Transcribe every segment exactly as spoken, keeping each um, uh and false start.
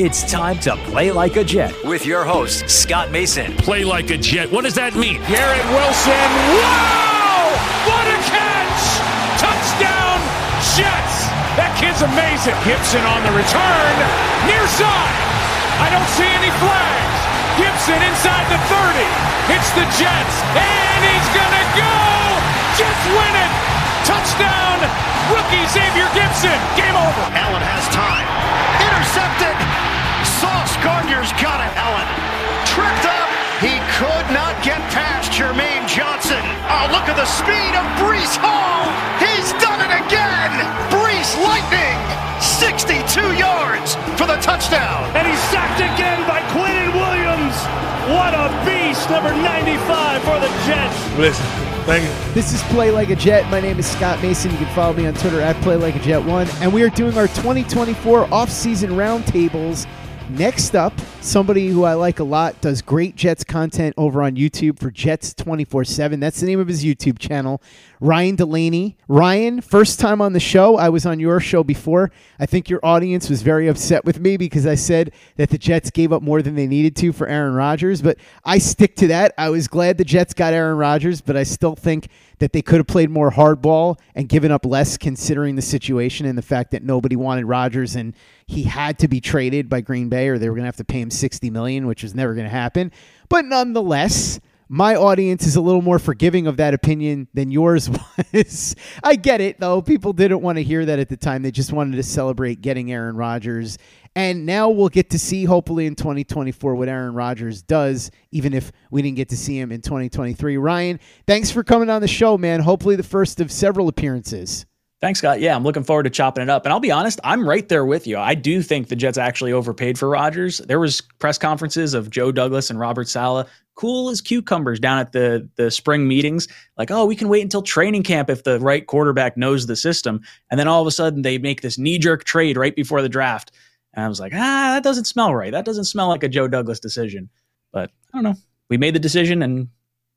It's time to play like a Jet with your host, Scott Mason. Play like a Jet. What does that mean? Garrett Wilson. Wow! What a catch! Touchdown, Jets! That kid's amazing. Gibson on the return. Near side. I don't see any flags. Gibson inside the thirty. Hits the Jets. And he's going to go! Jets win it! Touchdown, rookie Xavier Gibson. Game over. Allen has time. Intercepted. Sauce Gardner's got it. Allen tripped up. He could not get past Jermaine Johnson. Oh, look at the speed of Breece Hall. He's done it again. Breece lightning. sixty-two yards for the touchdown. And he's sacked again by Quincy Williams. What a beast. Number ninety-five for the Jets. Listen. Thank you. This is Play Like a Jet. My name is Scott Mason. You can follow me on Twitter at Play Like a Jet one. And we are doing our twenty twenty-four offseason roundtables. Next up, somebody who I like a lot does great Jets content over on YouTube for Jets twenty-four seven. That's the name of his YouTube channel. Ryan Delaney. Ryan, first time on the show. I was on your show before. I think your audience was very upset with me because I said that the Jets gave up more than they needed to for Aaron Rodgers, but I stick to that. I was glad the Jets got Aaron Rodgers, but I still think that they could have played more hardball and given up less considering the situation and the fact that nobody wanted Rodgers and he had to be traded by Green Bay or they were going to have to pay him sixty million dollars, which was never going to happen. But nonetheless, my audience is a little more forgiving of that opinion than yours was. I get it, though. People didn't want to hear that at the time. They just wanted to celebrate getting Aaron Rodgers. And now we'll get to see, hopefully in twenty twenty-four, what Aaron Rodgers does, even if we didn't get to see him in twenty twenty-three. Ryan, thanks for coming on the show, man. Hopefully the first of several appearances. Thanks, Scott. Yeah, I'm looking forward to chopping it up. And I'll be honest, I'm right there with you. I do think the Jets actually overpaid for Rodgers. There was press conferences of Joe Douglas and Robert Saleh, cool as cucumbers down at the, the spring meetings. Like, oh, we can wait until training camp if the right quarterback knows the system. And then all of a sudden they make this knee-jerk trade right before the draft. And I was like, ah, that doesn't smell right. That doesn't smell like a Joe Douglas decision. But I don't know. We made the decision, and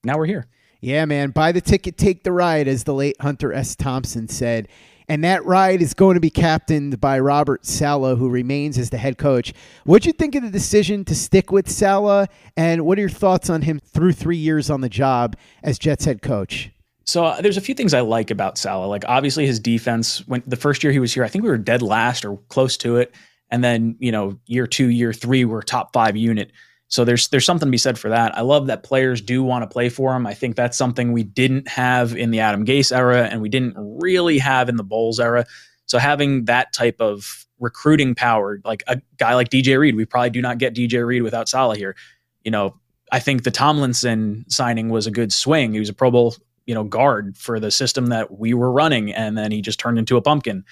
now we're here. Yeah, man. Buy the ticket, take the ride, as the late Hunter S. Thompson said. And that ride is going to be captained by Robert Saleh, who remains as the head coach. What'd you think of the decision to stick with Saleh, and what are your thoughts on him through three years on the job as Jets head coach? So uh, there's a few things I like about Saleh. Like, obviously, his defense, when the first year he was here, I think we were dead last or close to it. And then, you know, year two, year three, we're top five unit. So there's there's something to be said for that. I love that players do want to play for him. I think that's something we didn't have in the Adam Gase era and we didn't really have in the Bowles era. So having that type of recruiting power, like a guy like D J Reed, we probably do not get D J Reed without Saleh here. You know, I think the Tomlinson signing was a good swing. He was a Pro Bowl, you know, guard for the system that we were running, and then he just turned into a pumpkin.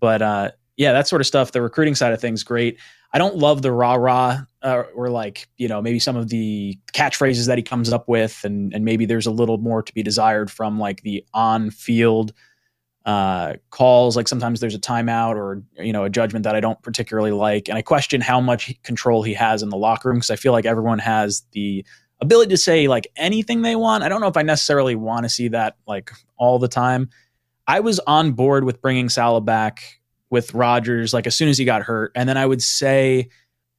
But, uh, yeah, that sort of stuff. The recruiting side of things, great. I don't love the rah-rah uh, or like, you know, maybe some of the catchphrases that he comes up with, and and maybe there's a little more to be desired from like the on-field uh, calls. Like sometimes there's a timeout or, you know, a judgment that I don't particularly like. And I question how much control he has in the locker room because I feel like everyone has the ability to say like anything they want. I don't know if I necessarily want to see that like all the time. I was on board with bringing Saleh back with Rodgers, like as soon as he got hurt. And then I would say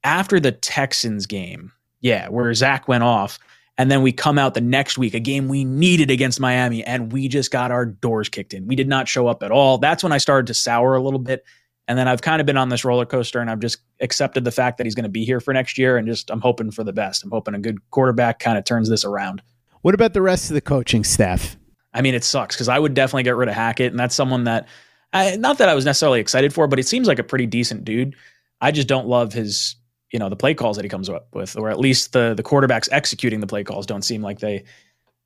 after the Texans game, yeah, where Zach went off, and then we come out the next week, a game we needed against Miami, and we just got our doors kicked in. We did not show up at all. That's when I started to sour a little bit. And then I've kind of been on this roller coaster, and I've just accepted the fact that he's going to be here for next year. And just, I'm hoping for the best. I'm hoping a good quarterback kind of turns this around. What about the rest of the coaching staff? I mean, it sucks because I would definitely get rid of Hackett. And that's someone that, I, not that I was necessarily excited for, but it seems like a pretty decent dude. I just don't love his, you know, the play calls that he comes up with, or at least the the quarterbacks executing the play calls don't seem like they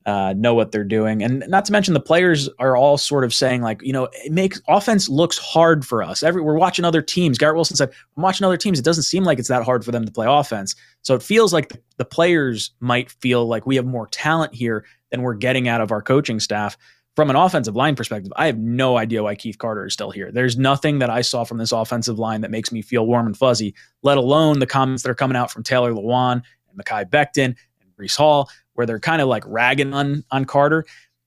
uh, know what they're doing. And not to mention the players are all sort of saying like, you know, it makes offense looks hard for us. Every we're watching other teams. Garrett Wilson said, I'm watching other teams. It doesn't seem like it's that hard for them to play offense. So it feels like the players might feel like we have more talent here than we're getting out of our coaching staff. From an offensive line perspective, I have no idea why Keith Carter is still here. There's nothing that I saw from this offensive line that makes me feel warm and fuzzy, let alone the comments that are coming out from Taylor Lewan and Mekhi Becton and Breece Hall, where they're kind of like ragging on, on Carter.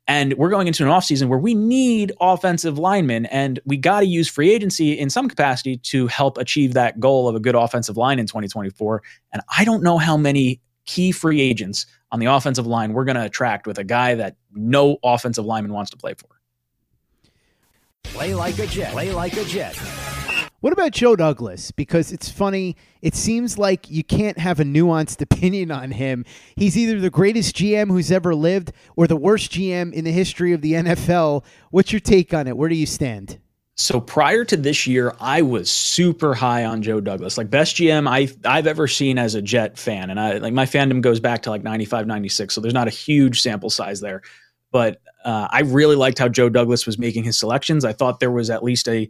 And we're going into an offseason where we need offensive linemen, and we got to use free agency in some capacity to help achieve that goal of a good offensive line in twenty twenty-four. And I don't know how many key free agents on the offensive line we're going to attract with a guy that no offensive lineman wants to play for. Play like a Jet. Play like a Jet. What about Joe Douglas? Because it's funny, it seems like you can't have a nuanced opinion on him. He's either the greatest G M who's ever lived or the worst G M in the history of the N F L. What's your take on it? Where do you stand? So prior to this year, I was super high on Joe Douglas, like best G M I've, I've ever seen as a Jet fan. And I like my fandom goes back to like ninety-five, ninety-six. So there's not a huge sample size there, but uh, I really liked how Joe Douglas was making his selections. I thought there was at least a,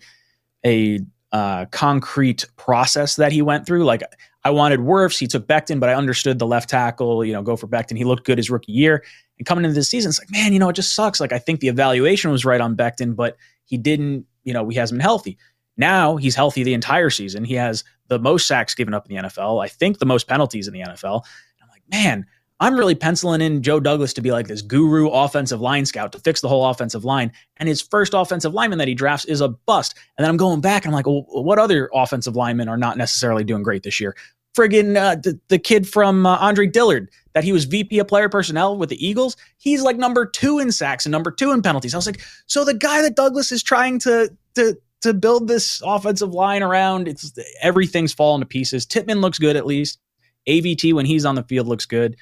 a, Uh, concrete process that he went through. Like I wanted Wirfs, he took Becton, but I understood the left tackle, you know, go for Becton. He looked good his rookie year, and coming into this season, it's like, man, you know, it just sucks. Like I think the evaluation was right on Becton, but he didn't, you know, he hasn't been healthy. Now he's healthy the entire season. He has the most sacks given up in the N F L. I think the most penalties in the N F L. And I'm like, man, I'm really penciling in Joe Douglas to be like this guru offensive line scout to fix the whole offensive line. And his first offensive lineman that he drafts is a bust. And then I'm going back and I'm like, well, what other offensive linemen are not necessarily doing great this year? Friggin' uh, the, the kid from uh, Andre Dillard, that he was V P of player personnel with the Eagles. He's like number two in sacks and number two in penalties. I was like, so the guy that Douglas is trying to, to, to build this offensive line around, it's everything's falling to pieces. Tipman looks good at least. A V T, when he's on the field, looks good.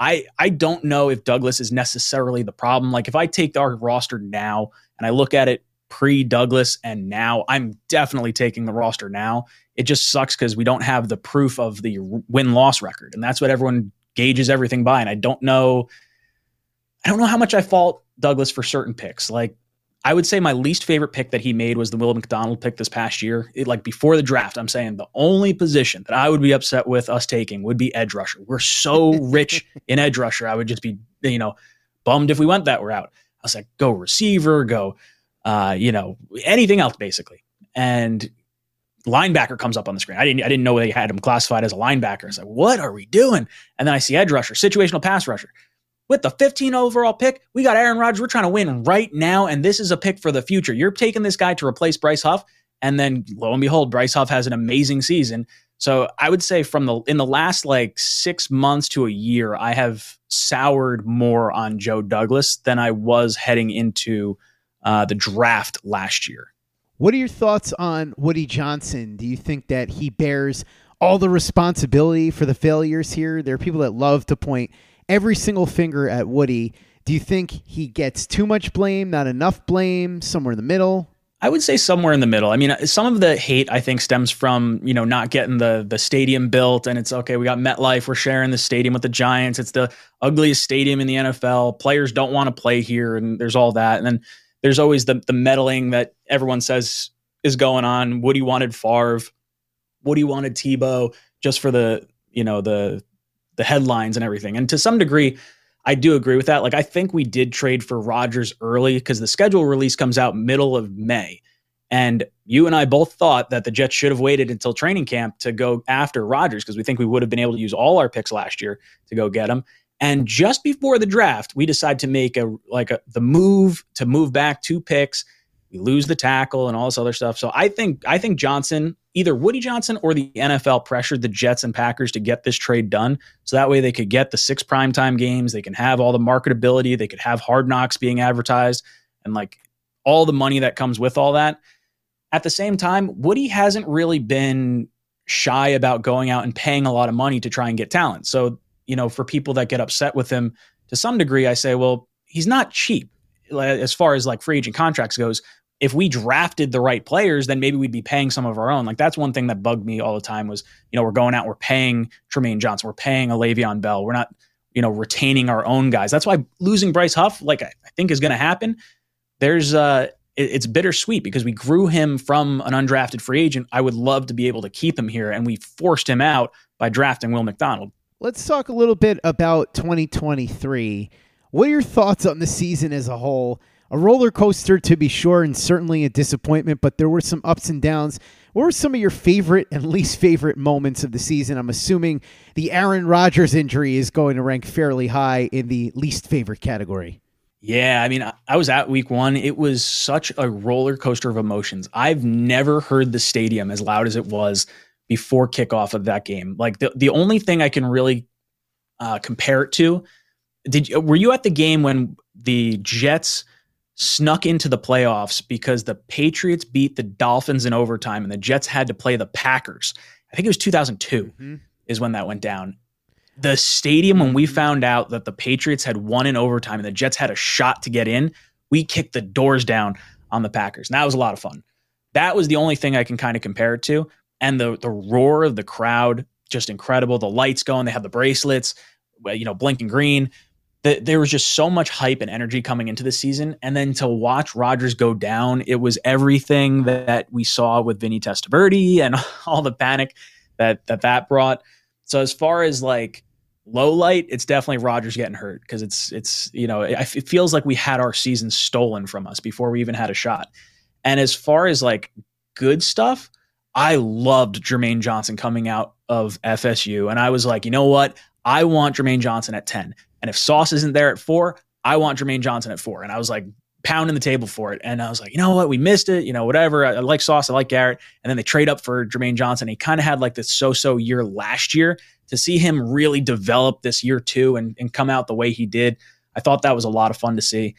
I, I don't know if Douglas is necessarily the problem. Like if I take our roster now and I look at it pre-Douglas and now, I'm definitely taking the roster now. It just sucks because we don't have the proof of the win-loss record. And that's what everyone gauges everything by. And I don't know, I don't know how much I fault Douglas for certain picks. Like I would say my least favorite pick that he made was the Will McDonald pick this past year. It, like before the draft, I'm saying the only position that I would be upset with us taking would be edge rusher. We're so rich in edge rusher. I would just be, you know, bummed if we went that route. I was like, go receiver, go, uh, you know, anything else basically. And linebacker comes up on the screen. I didn't, I didn't know they had him classified as a linebacker. It's like, what are we doing? And then I see edge rusher, situational pass rusher. With the fifteen overall pick, we got Aaron Rodgers. We're trying to win right now, and this is a pick for the future. You're taking this guy to replace Bryce Huff, and then lo and behold, Bryce Huff has an amazing season. So I would say from the in the last like six months to a year, I have soured more on Joe Douglas than I was heading into uh, the draft last year. What are your thoughts on Woody Johnson? Do you think that he bears all the responsibility for the failures here? There are people that love to point every single finger at Woody. Do you think he gets too much blame, not enough blame, somewhere in the middle? I would say somewhere in the middle. I mean, some of the hate I think stems from, you know, not getting the the stadium built, and it's okay, we got MetLife, we're sharing the stadium with the Giants. It's the ugliest stadium in the N F L. Players don't want to play here, and there's all that. And then there's always the the meddling that everyone says is going on. Woody wanted Favre. Woody wanted Tebow just for the, you know, the the headlines and everything. And to some degree, I do agree with that. Like, I think we did trade for Rodgers early because the schedule release comes out middle of May. And you and I both thought that the Jets should have waited until training camp to go after Rodgers because we think we would have been able to use all our picks last year to go get him. And just before the draft, we decide to make a, like a, the move to move back two picks. We lose the tackle and all this other stuff. So I think, I think Johnson, either Woody Johnson or the N F L, pressured the Jets and Packers to get this trade done. So that way they could get the six primetime games. They can have all the marketability. They could have Hard Knocks being advertised and like all the money that comes with all that. At the same time, Woody hasn't really been shy about going out and paying a lot of money to try and get talent. So, you know, for people that get upset with him to some degree, I say, well, he's not cheap as far as like free agent contracts goes. If we drafted the right players, then maybe we'd be paying some of our own. Like that's one thing that bugged me all the time was, you know, we're going out, we're paying Jermaine Johnson, we're paying a Le'Veon Bell. We're not, you know, retaining our own guys. That's why losing Bryce Huff, like I, I think is going to happen. There's uh it, it's bittersweet because we grew him from an undrafted free agent. I would love to be able to keep him here. And we forced him out by drafting Will McDonald. Let's talk a little bit about twenty twenty-three. What are your thoughts on the season as a whole? A roller coaster to be sure, and certainly a disappointment, but there were some ups and downs. What were some of your favorite and least favorite moments of the season? I'm assuming the Aaron Rodgers injury is going to rank fairly high in the least favorite category. Yeah, I mean, I, I was at week one. It was such a roller coaster of emotions. I've never heard the stadium as loud as it was before kickoff of that game. Like the, the only thing I can really uh, compare it to, did you, were you at the game when the Jets snuck into the playoffs because the Patriots beat the Dolphins in overtime and the Jets had to play the Packers? I think it was two thousand two mm-hmm. is when that went down. The stadium, when we found out that the Patriots had won in overtime and the Jets had a shot to get in, we kicked the doors down on the Packers. And that was a lot of fun. That was the only thing I can kind of compare it to. And the the roar of the crowd, just incredible. The lights going, they have the bracelets, you know, blinking green. The, there was just so much hype and energy coming into the season. And then to watch Rodgers go down, it was everything that, that we saw with Vinny Testaverde and all the panic that that, that brought. So as far as like low light, it's definitely Rodgers getting hurt because it's, it's you know, it, it feels like we had our season stolen from us before we even had a shot. And as far as like good stuff, I loved Jermaine Johnson coming out of F S U. And I was like, you know what? I want Jermaine Johnson at ten. And if Sauce isn't there at four, I want Jermaine Johnson at four. And I was like pounding the table for it. And I was like, you know what? We missed it. You know, whatever. I, I like Sauce. I like Garrett. And then they trade up for Jermaine Johnson. He kind of had like this so-so year last year. To see him really develop this year too and, and come out the way he did, I thought that was a lot of fun to see.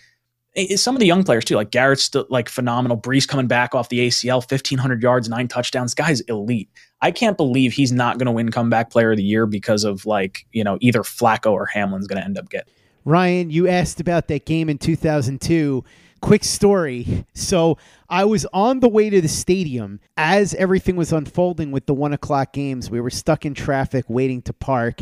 It, some of the young players too, like Garrett's still like phenomenal. Breece coming back off the A C L, fifteen hundred yards, nine touchdowns. Guy's elite. I can't believe he's not going to win comeback player of the year because of like, you know, either Flacco or Hamlin's going to end up getting. Ryan, you asked about that game in two thousand two. Quick story. So I was on the way to the stadium as everything was unfolding with the one o'clock games. We were stuck in traffic waiting to park.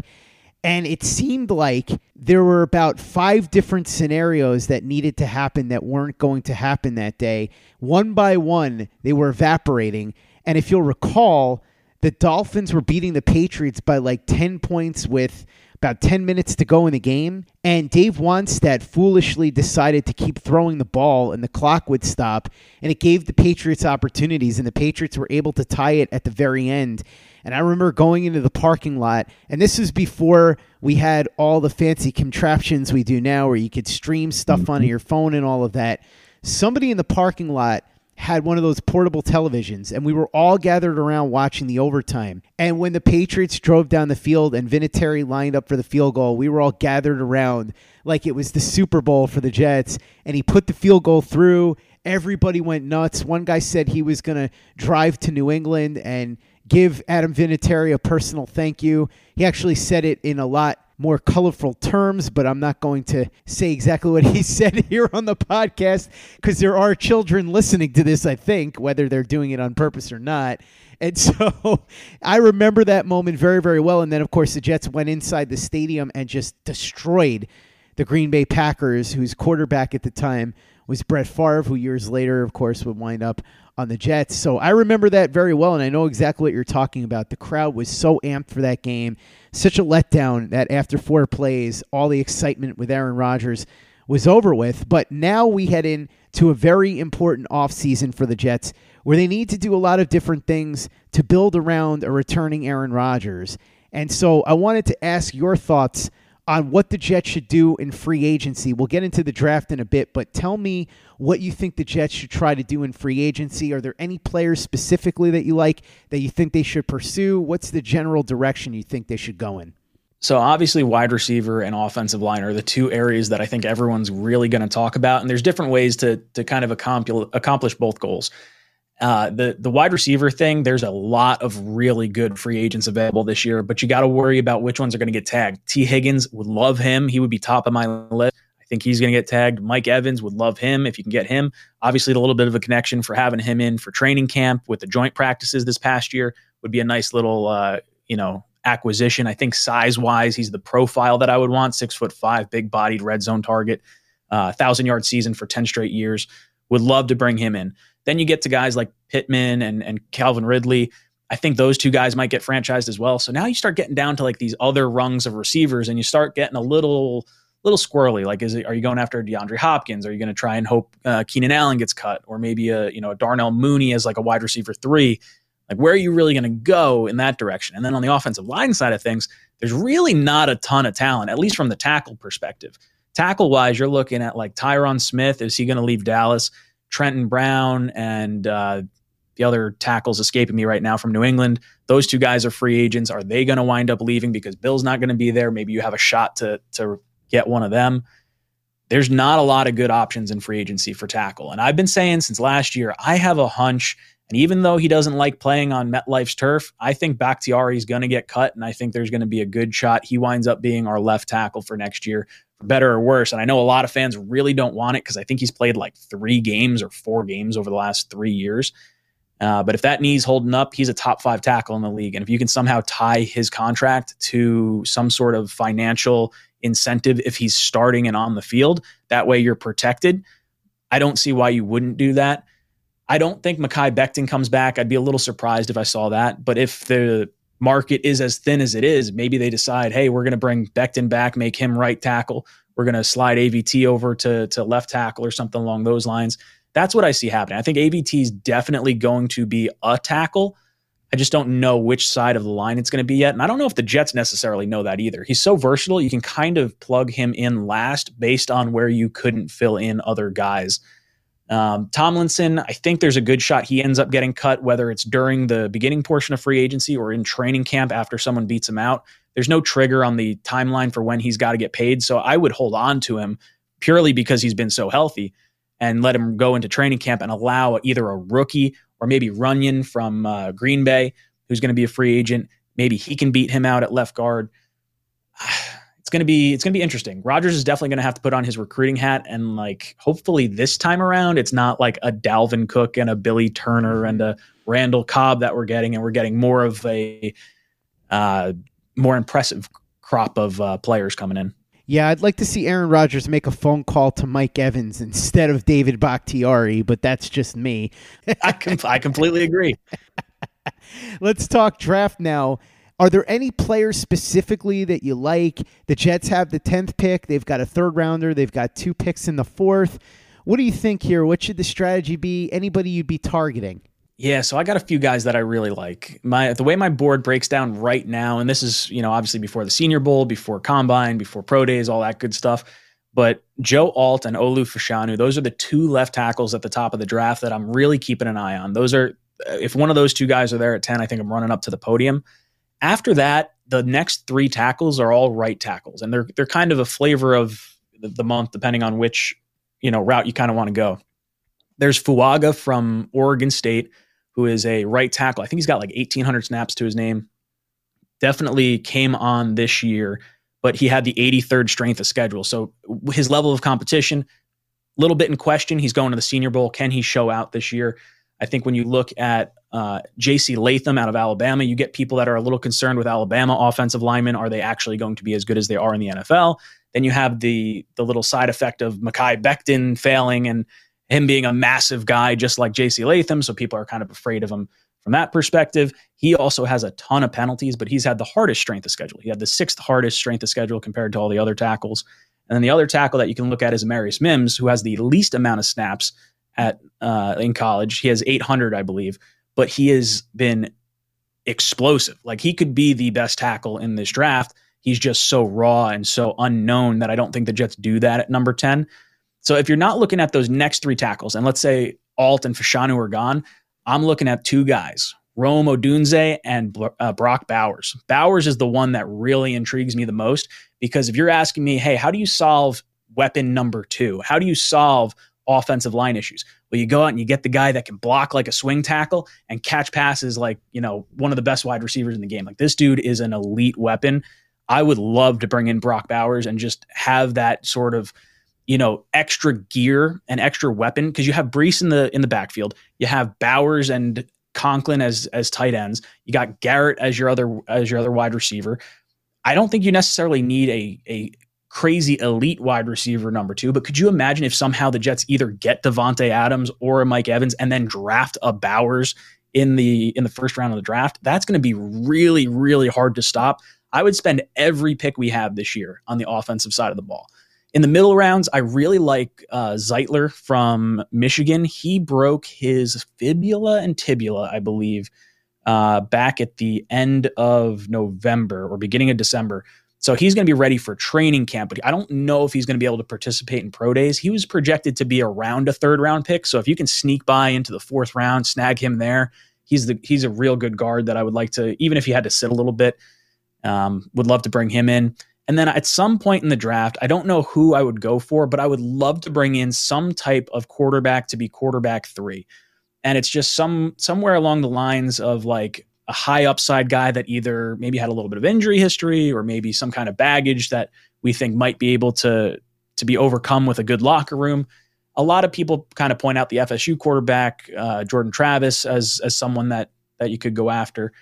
And it seemed like there were about five different scenarios that needed to happen that weren't going to happen that day. One by one, they were evaporating. And if you'll recall, the Dolphins were beating the Patriots by like ten points with about ten minutes to go in the game. And Dave Wanstead foolishly decided to keep throwing the ball and the clock would stop. And it gave the Patriots opportunities and the Patriots were able to tie it at the very end. And I remember going into the parking lot, and this was before we had all the fancy contraptions we do now where you could stream stuff onto your phone and all of that. Somebody in the parking lot had one of those portable televisions, and we were all gathered around watching the overtime. And when the Patriots drove down the field and Vinatieri lined up for the field goal, we were all gathered around like it was the Super Bowl for the Jets. And he put the field goal through. Everybody went nuts. One guy said he was going to drive to New England and give Adam Vinatieri a personal thank you. He actually said it in a lot more colorful terms, but I'm not going to say exactly what he said here on the podcast because there are children listening to this, I think, whether they're doing it on purpose or not. And so I remember that moment very, very well. And then, of course, the Jets went inside the stadium and just destroyed the Green Bay Packers, whose quarterback at the time was Brett Favre, who years later, of course, would wind up on the Jets. So I remember that very well, and I know exactly what you're talking about. The crowd was so amped for that game. Such a letdown that after four plays, all the excitement with Aaron Rodgers was over with. But now we head into a very important offseason for the Jets where they need to do a lot of different things to build around a returning Aaron Rodgers. And so I wanted to ask your thoughts on what the Jets should do in free agency. We'll get into the draft in a bit, but tell me what you think the Jets should try to do in free agency. Are there any players specifically that you like that you think they should pursue? What's the general direction you think they should go in? So obviously wide receiver and offensive line are the two areas that I think everyone's really going to talk about. And there's different ways to, to kind of accomplish both goals. Uh, the, the wide receiver thing, there's a lot of really good free agents available this year, but you got to worry about which ones are going to get tagged. T. Higgins, would love him. He would be top of my list. I think he's going to get tagged. Mike Evans, would love him if you can get him. Obviously, a little bit of a connection for having him in for training camp with the joint practices this past year would be a nice little, uh, you know, acquisition. I think size-wise, he's the profile that I would want. Six foot five, big-bodied red zone target, uh, thousand-yard season for ten straight years. Would love to bring him in. Then you get to guys like Pittman and, and Calvin Ridley. I think those two guys might get franchised as well. So now you start getting down to like these other rungs of receivers and you start getting a little little squirrely. Like, is it, are you going after DeAndre Hopkins? Are you going to try and hope uh, Keenan Allen gets cut? Or maybe a, you know, a Darnell Mooney as like a wide receiver three? Like, where are you really going to go in that direction? And then on the offensive line side of things, there's really not a ton of talent, at least from the tackle perspective. Tackle wise, you're looking at like Tyron Smith. Is he going to leave Dallas? Trenton Brown and uh, the other tackles escaping me right now from New England. Those two guys are free agents. Are they going to wind up leaving because Bill's not going to be there? Maybe you have a shot to to get one of them. There's not a lot of good options in free agency for tackle. And I've been saying since last year, I have a hunch. And even though he doesn't like playing on MetLife's turf, I think Bakhtiari is going to get cut. And I think there's going to be a good shot he winds up being our left tackle for next year, for better or worse. And I know a lot of fans really don't want it because I think he's played like three games or four games over the last three years. Uh, but if that knee's holding up, he's a top five tackle in the league. And if you can somehow tie his contract to some sort of financial incentive if he's starting and on the field. That way you're protected. I don't see why you wouldn't do that. I don't think Mekhi Becton comes back. I'd be a little surprised if I saw that. But if the market is as thin as it is, maybe they decide, hey, we're going to bring Becton back, make him right tackle. We're going to slide A V T over to, to left tackle or something along those lines. That's what I see happening. I think A V T is definitely going to be a tackle. I just don't know which side of the line it's going to be yet. And I don't know if the Jets necessarily know that either. He's so versatile. You can kind of plug him in last based on where you couldn't fill in other guys. Um, Tomlinson, I think there's a good shot he ends up getting cut, whether it's during the beginning portion of free agency or in training camp after someone beats him out. There's no trigger on the timeline for when he's got to get paid. So I would hold on to him purely because he's been so healthy and let him go into training camp and allow either a rookie or maybe Runyon from uh, Green Bay, who's going to be a free agent. Maybe he can beat him out at left guard. It's going to be it's going to be interesting. Rodgers is definitely going to have to put on his recruiting hat, and like hopefully this time around, it's not like a Dalvin Cook and a Billy Turner and a Randall Cobb that we're getting, and we're getting more of a uh, more impressive crop of uh, players coming in. Yeah, I'd like to see Aaron Rodgers make a phone call to Mike Evans instead of David Bakhtiari, but that's just me. I, com- I completely agree. Let's talk draft now. Are there any players specifically that you like? The Jets have the tenth pick. They've got a third rounder. They've got two picks in the fourth. What do you think here? What should the strategy be? Anybody you'd be targeting? Yeah, so I got a few guys that I really like. My the way my board breaks down right now, and this is, you know, obviously before the Senior Bowl, before Combine, before Pro Days, all that good stuff. But Joe Alt and Olu Fashanu, those are the two left tackles at the top of the draft that I'm really keeping an eye on. Those are, if one of those two guys are there at ten, I think I'm running up to the podium. After that, the next three tackles are all right tackles, and they're they're kind of a flavor of the month, depending on which, you know, route you kind of want to go. There's Fuaga from Oregon State, who is a right tackle. I think he's got like eighteen hundred snaps to his name. Definitely came on this year, but he had the eighty-third strength of schedule. So his level of competition, a little bit in question. He's going to the Senior Bowl. Can he show out this year? I think when you look at uh, J C Latham out of Alabama, you get people that are a little concerned with Alabama offensive linemen. Are they actually going to be as good as they are in the N F L? Then you have the the little side effect of Mekhi Becton failing and him being a massive guy, just like J C Latham. So people are kind of afraid of him from that perspective. He also has a ton of penalties, but he's had the hardest strength of schedule. He had the sixth hardest strength of schedule compared to all the other tackles. And then the other tackle that you can look at is Amarius Mims, who has the least amount of snaps at uh, in college. He has eight hundred, I believe, but he has been explosive. Like he could be the best tackle in this draft. He's just so raw and so unknown that I don't think the Jets do that at number ten. So if you're not looking at those next three tackles, and let's say Alt and Fashanu are gone, I'm looking at two guys, Rome Odunze and uh, Brock Bowers. Bowers is the one that really intrigues me the most, because if you're asking me, hey, how do you solve weapon number two? How do you solve offensive line issues? Well, you go out and you get the guy that can block like a swing tackle and catch passes like, you know, one of the best wide receivers in the game. Like this dude is an elite weapon. I would love to bring in Brock Bowers and just have that sort of, you know, extra gear and extra weapon, because you have Breece in the in the backfield. You have Bowers and Conklin as as tight ends. You got Garrett as your other as your other wide receiver. I don't think you necessarily need a a crazy elite wide receiver number two, but could you imagine if somehow the Jets either get Devontae Adams or Mike Evans and then draft a Bowers in the in the first round of the draft? That's going to be really, really hard to stop. I would spend every pick we have this year on the offensive side of the ball. In the middle rounds, I really like uh, Zeitler from Michigan. He broke his fibula and tibia, I believe, uh, back at the end of November or beginning of December. So he's going to be ready for training camp, but I don't know if he's going to be able to participate in pro days. He was projected to be around a third round pick. So if you can sneak by into the fourth round, snag him there. He's the, he's a real good guard that I would like to, even if he had to sit a little bit, um, would love to bring him in. And then at some point in the draft, I don't know who I would go for, but I would love to bring in some type of quarterback to be quarterback three. And it's just some somewhere along the lines of like a high upside guy that either maybe had a little bit of injury history or maybe some kind of baggage that we think might be able to, to be overcome with a good locker room. A lot of people kind of point out the F S U quarterback, uh, Jordan Travis, as as someone that that you could go after.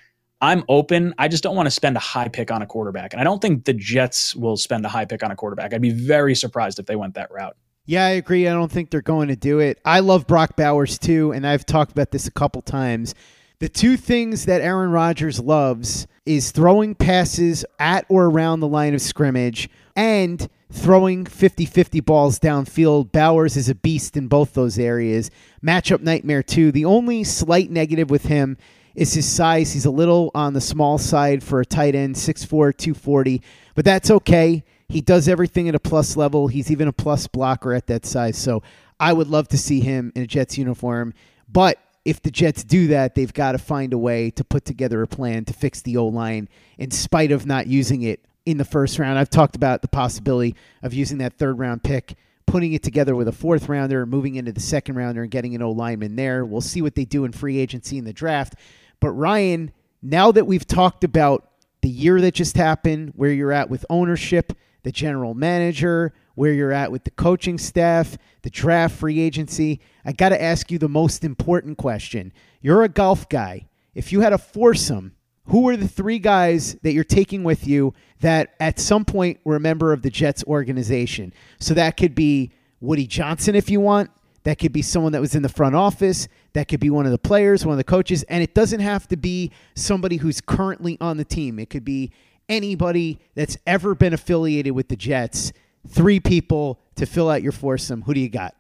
I'm open. I just don't want to spend a high pick on a quarterback. And I don't think the Jets will spend a high pick on a quarterback. I'd be very surprised if they went that route. Yeah, I agree. I don't think they're going to do it. I love Brock Bowers too, and I've talked about this a couple times. The two things that Aaron Rodgers loves is throwing passes at or around the line of scrimmage and throwing fifty-fifty balls downfield. Bowers is a beast in both those areas. Matchup nightmare too. The only slight negative with him is his size. He's a little on the small side for a tight end, six four, two forty, but that's okay. He does everything at a plus level. He's even a plus blocker at that size, so I would love to see him in a Jets uniform. But if the Jets do that, they've got to find a way to put together a plan to fix the O-line in spite of not using it in the first round. I've talked about the possibility of using that third-round pick, putting it together with a fourth rounder, moving into the second rounder and getting an O-lineman there. We'll see what they do in free agency in the draft. But Ryan, now that we've talked about the year that just happened, where you're at with ownership, the general manager, where you're at with the coaching staff, the draft, free agency, I got to ask you the most important question. You're a golf guy. If you had a foursome, who are the three guys that you're taking with you that at some point were a member of the Jets organization? So that could be Woody Johnson if you want. That could be someone that was in the front office. That could be one of the players, one of the coaches. And it doesn't have to be somebody who's currently on the team. It could be anybody that's ever been affiliated with the Jets. Three people to fill out your foursome. Who do you got?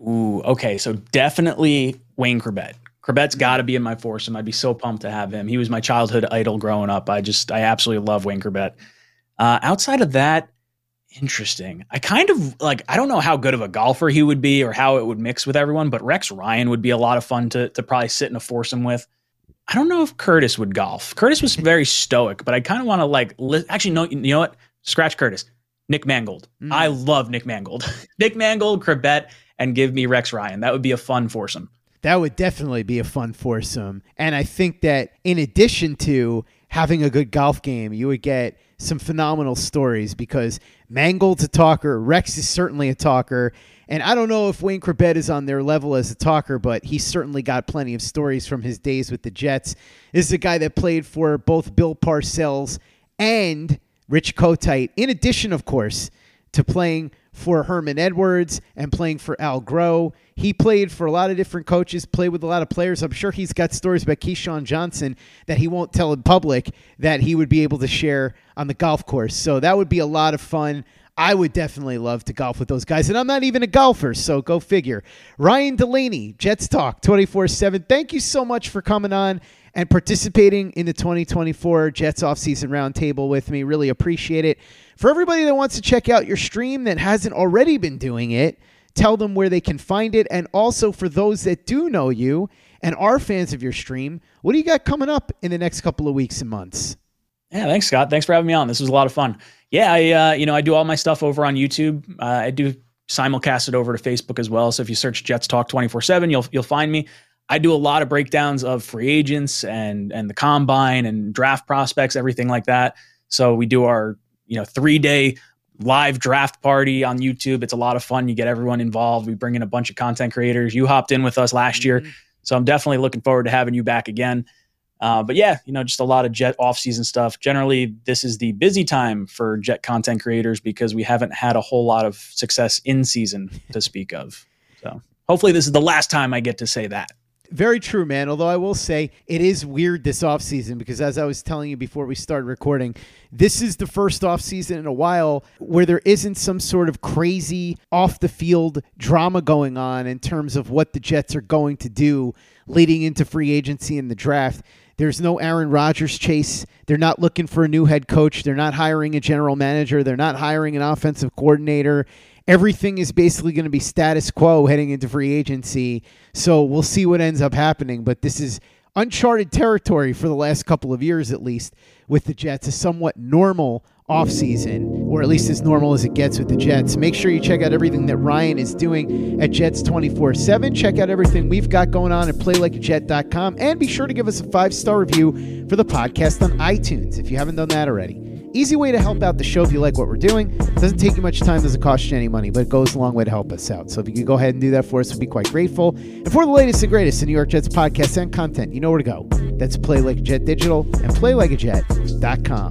Ooh, okay. So definitely Wayne Chrebet. Chrebet's got to be in my foursome. I'd be so pumped to have him. He was my childhood idol growing up. I just, I absolutely love Wayne Chrebet. Uh, outside of that, interesting. I kind of like, I don't know how good of a golfer he would be or how it would mix with everyone, but Rex Ryan would be a lot of fun to to probably sit in a foursome with. I don't know if Curtis would golf. Curtis was very stoic, but I kind of want to like, li- actually, no, you know what? Scratch Curtis. Nick Mangold. Mm. I love Nick Mangold. Nick Mangold, Chrebet, and give me Rex Ryan. That would be a fun foursome. That would definitely be a fun foursome. And I think that in addition to having a good golf game, you would get some phenomenal stories because Mangold's a talker. Rex is certainly a talker. And I don't know if Wayne Chrebet is on their level as a talker, but he certainly got plenty of stories from his days with the Jets. This is a guy that played for both Bill Parcells and Rich Kotite, in addition, of course, to playing for Herman Edwards and playing for Al Groh. He played for a lot of different coaches, played with a lot of players. I'm sure he's got stories about Keyshawn Johnson that he won't tell in public that he would be able to share on the golf course. So that would be a lot of fun. I would definitely love to golf with those guys. And I'm not even a golfer, so go figure. Ryan Delaney, Jets Talk twenty-four seven. Thank you so much for coming on and participating in the twenty twenty-four Jets offseason roundtable with me. Really appreciate it. For everybody that wants to check out your stream that hasn't already been doing it, tell them where they can find it. And also for those that do know you and are fans of your stream, what do you got coming up in the next couple of weeks and months? Yeah, thanks, Scott. Thanks for having me on. This was a lot of fun. Yeah, I uh, you know, I do all my stuff over on YouTube. Uh, I do simulcast it over to Facebook as well. So if you search Jets Talk twenty-four seven, you'll you'll find me. I do a lot of breakdowns of free agents and and the combine and draft prospects, everything like that. So we do our, you know, three-day live draft party on YouTube. It's a lot of fun. You get everyone involved. We bring in a bunch of content creators. You hopped in with us last mm-hmm. year. So I'm definitely looking forward to having you back again. Uh, but yeah, you know, just a lot of Jet off-season stuff. Generally, this is the busy time for Jet content creators because we haven't had a whole lot of success in season to speak of. So hopefully this is the last time I get to say that. Very true, man. Although I will say it is weird this offseason because as I was telling you before we started recording, this is the first offseason in a while where there isn't some sort of crazy off-the-field drama going on in terms of what the Jets are going to do leading into free agency and the draft. There's no Aaron Rodgers chase. They're not looking for a new head coach. They're not hiring a general manager. They're not hiring an offensive coordinator. Everything is basically going to be status quo heading into free agency. So we'll see what ends up happening. But this is uncharted territory for the last couple of years, at least, with the Jets. A somewhat normal offseason, or at least as normal as it gets with the Jets. Make sure you check out everything that Ryan is doing at Jets twenty-four seven. Check out everything we've got going on at play like a jet dot com. And be sure to give us a five-star review for the podcast on iTunes if you haven't done that already. Easy way to help out the show if you like what we're doing. It doesn't take you much time, doesn't cost you any money, but it goes a long way to help us out. So if you could go ahead and do that for us, we'd be quite grateful. And for the latest and greatest in New York Jets podcasts and content, you know where to go. That's Play Like a Jet Digital and play like a jet dot com.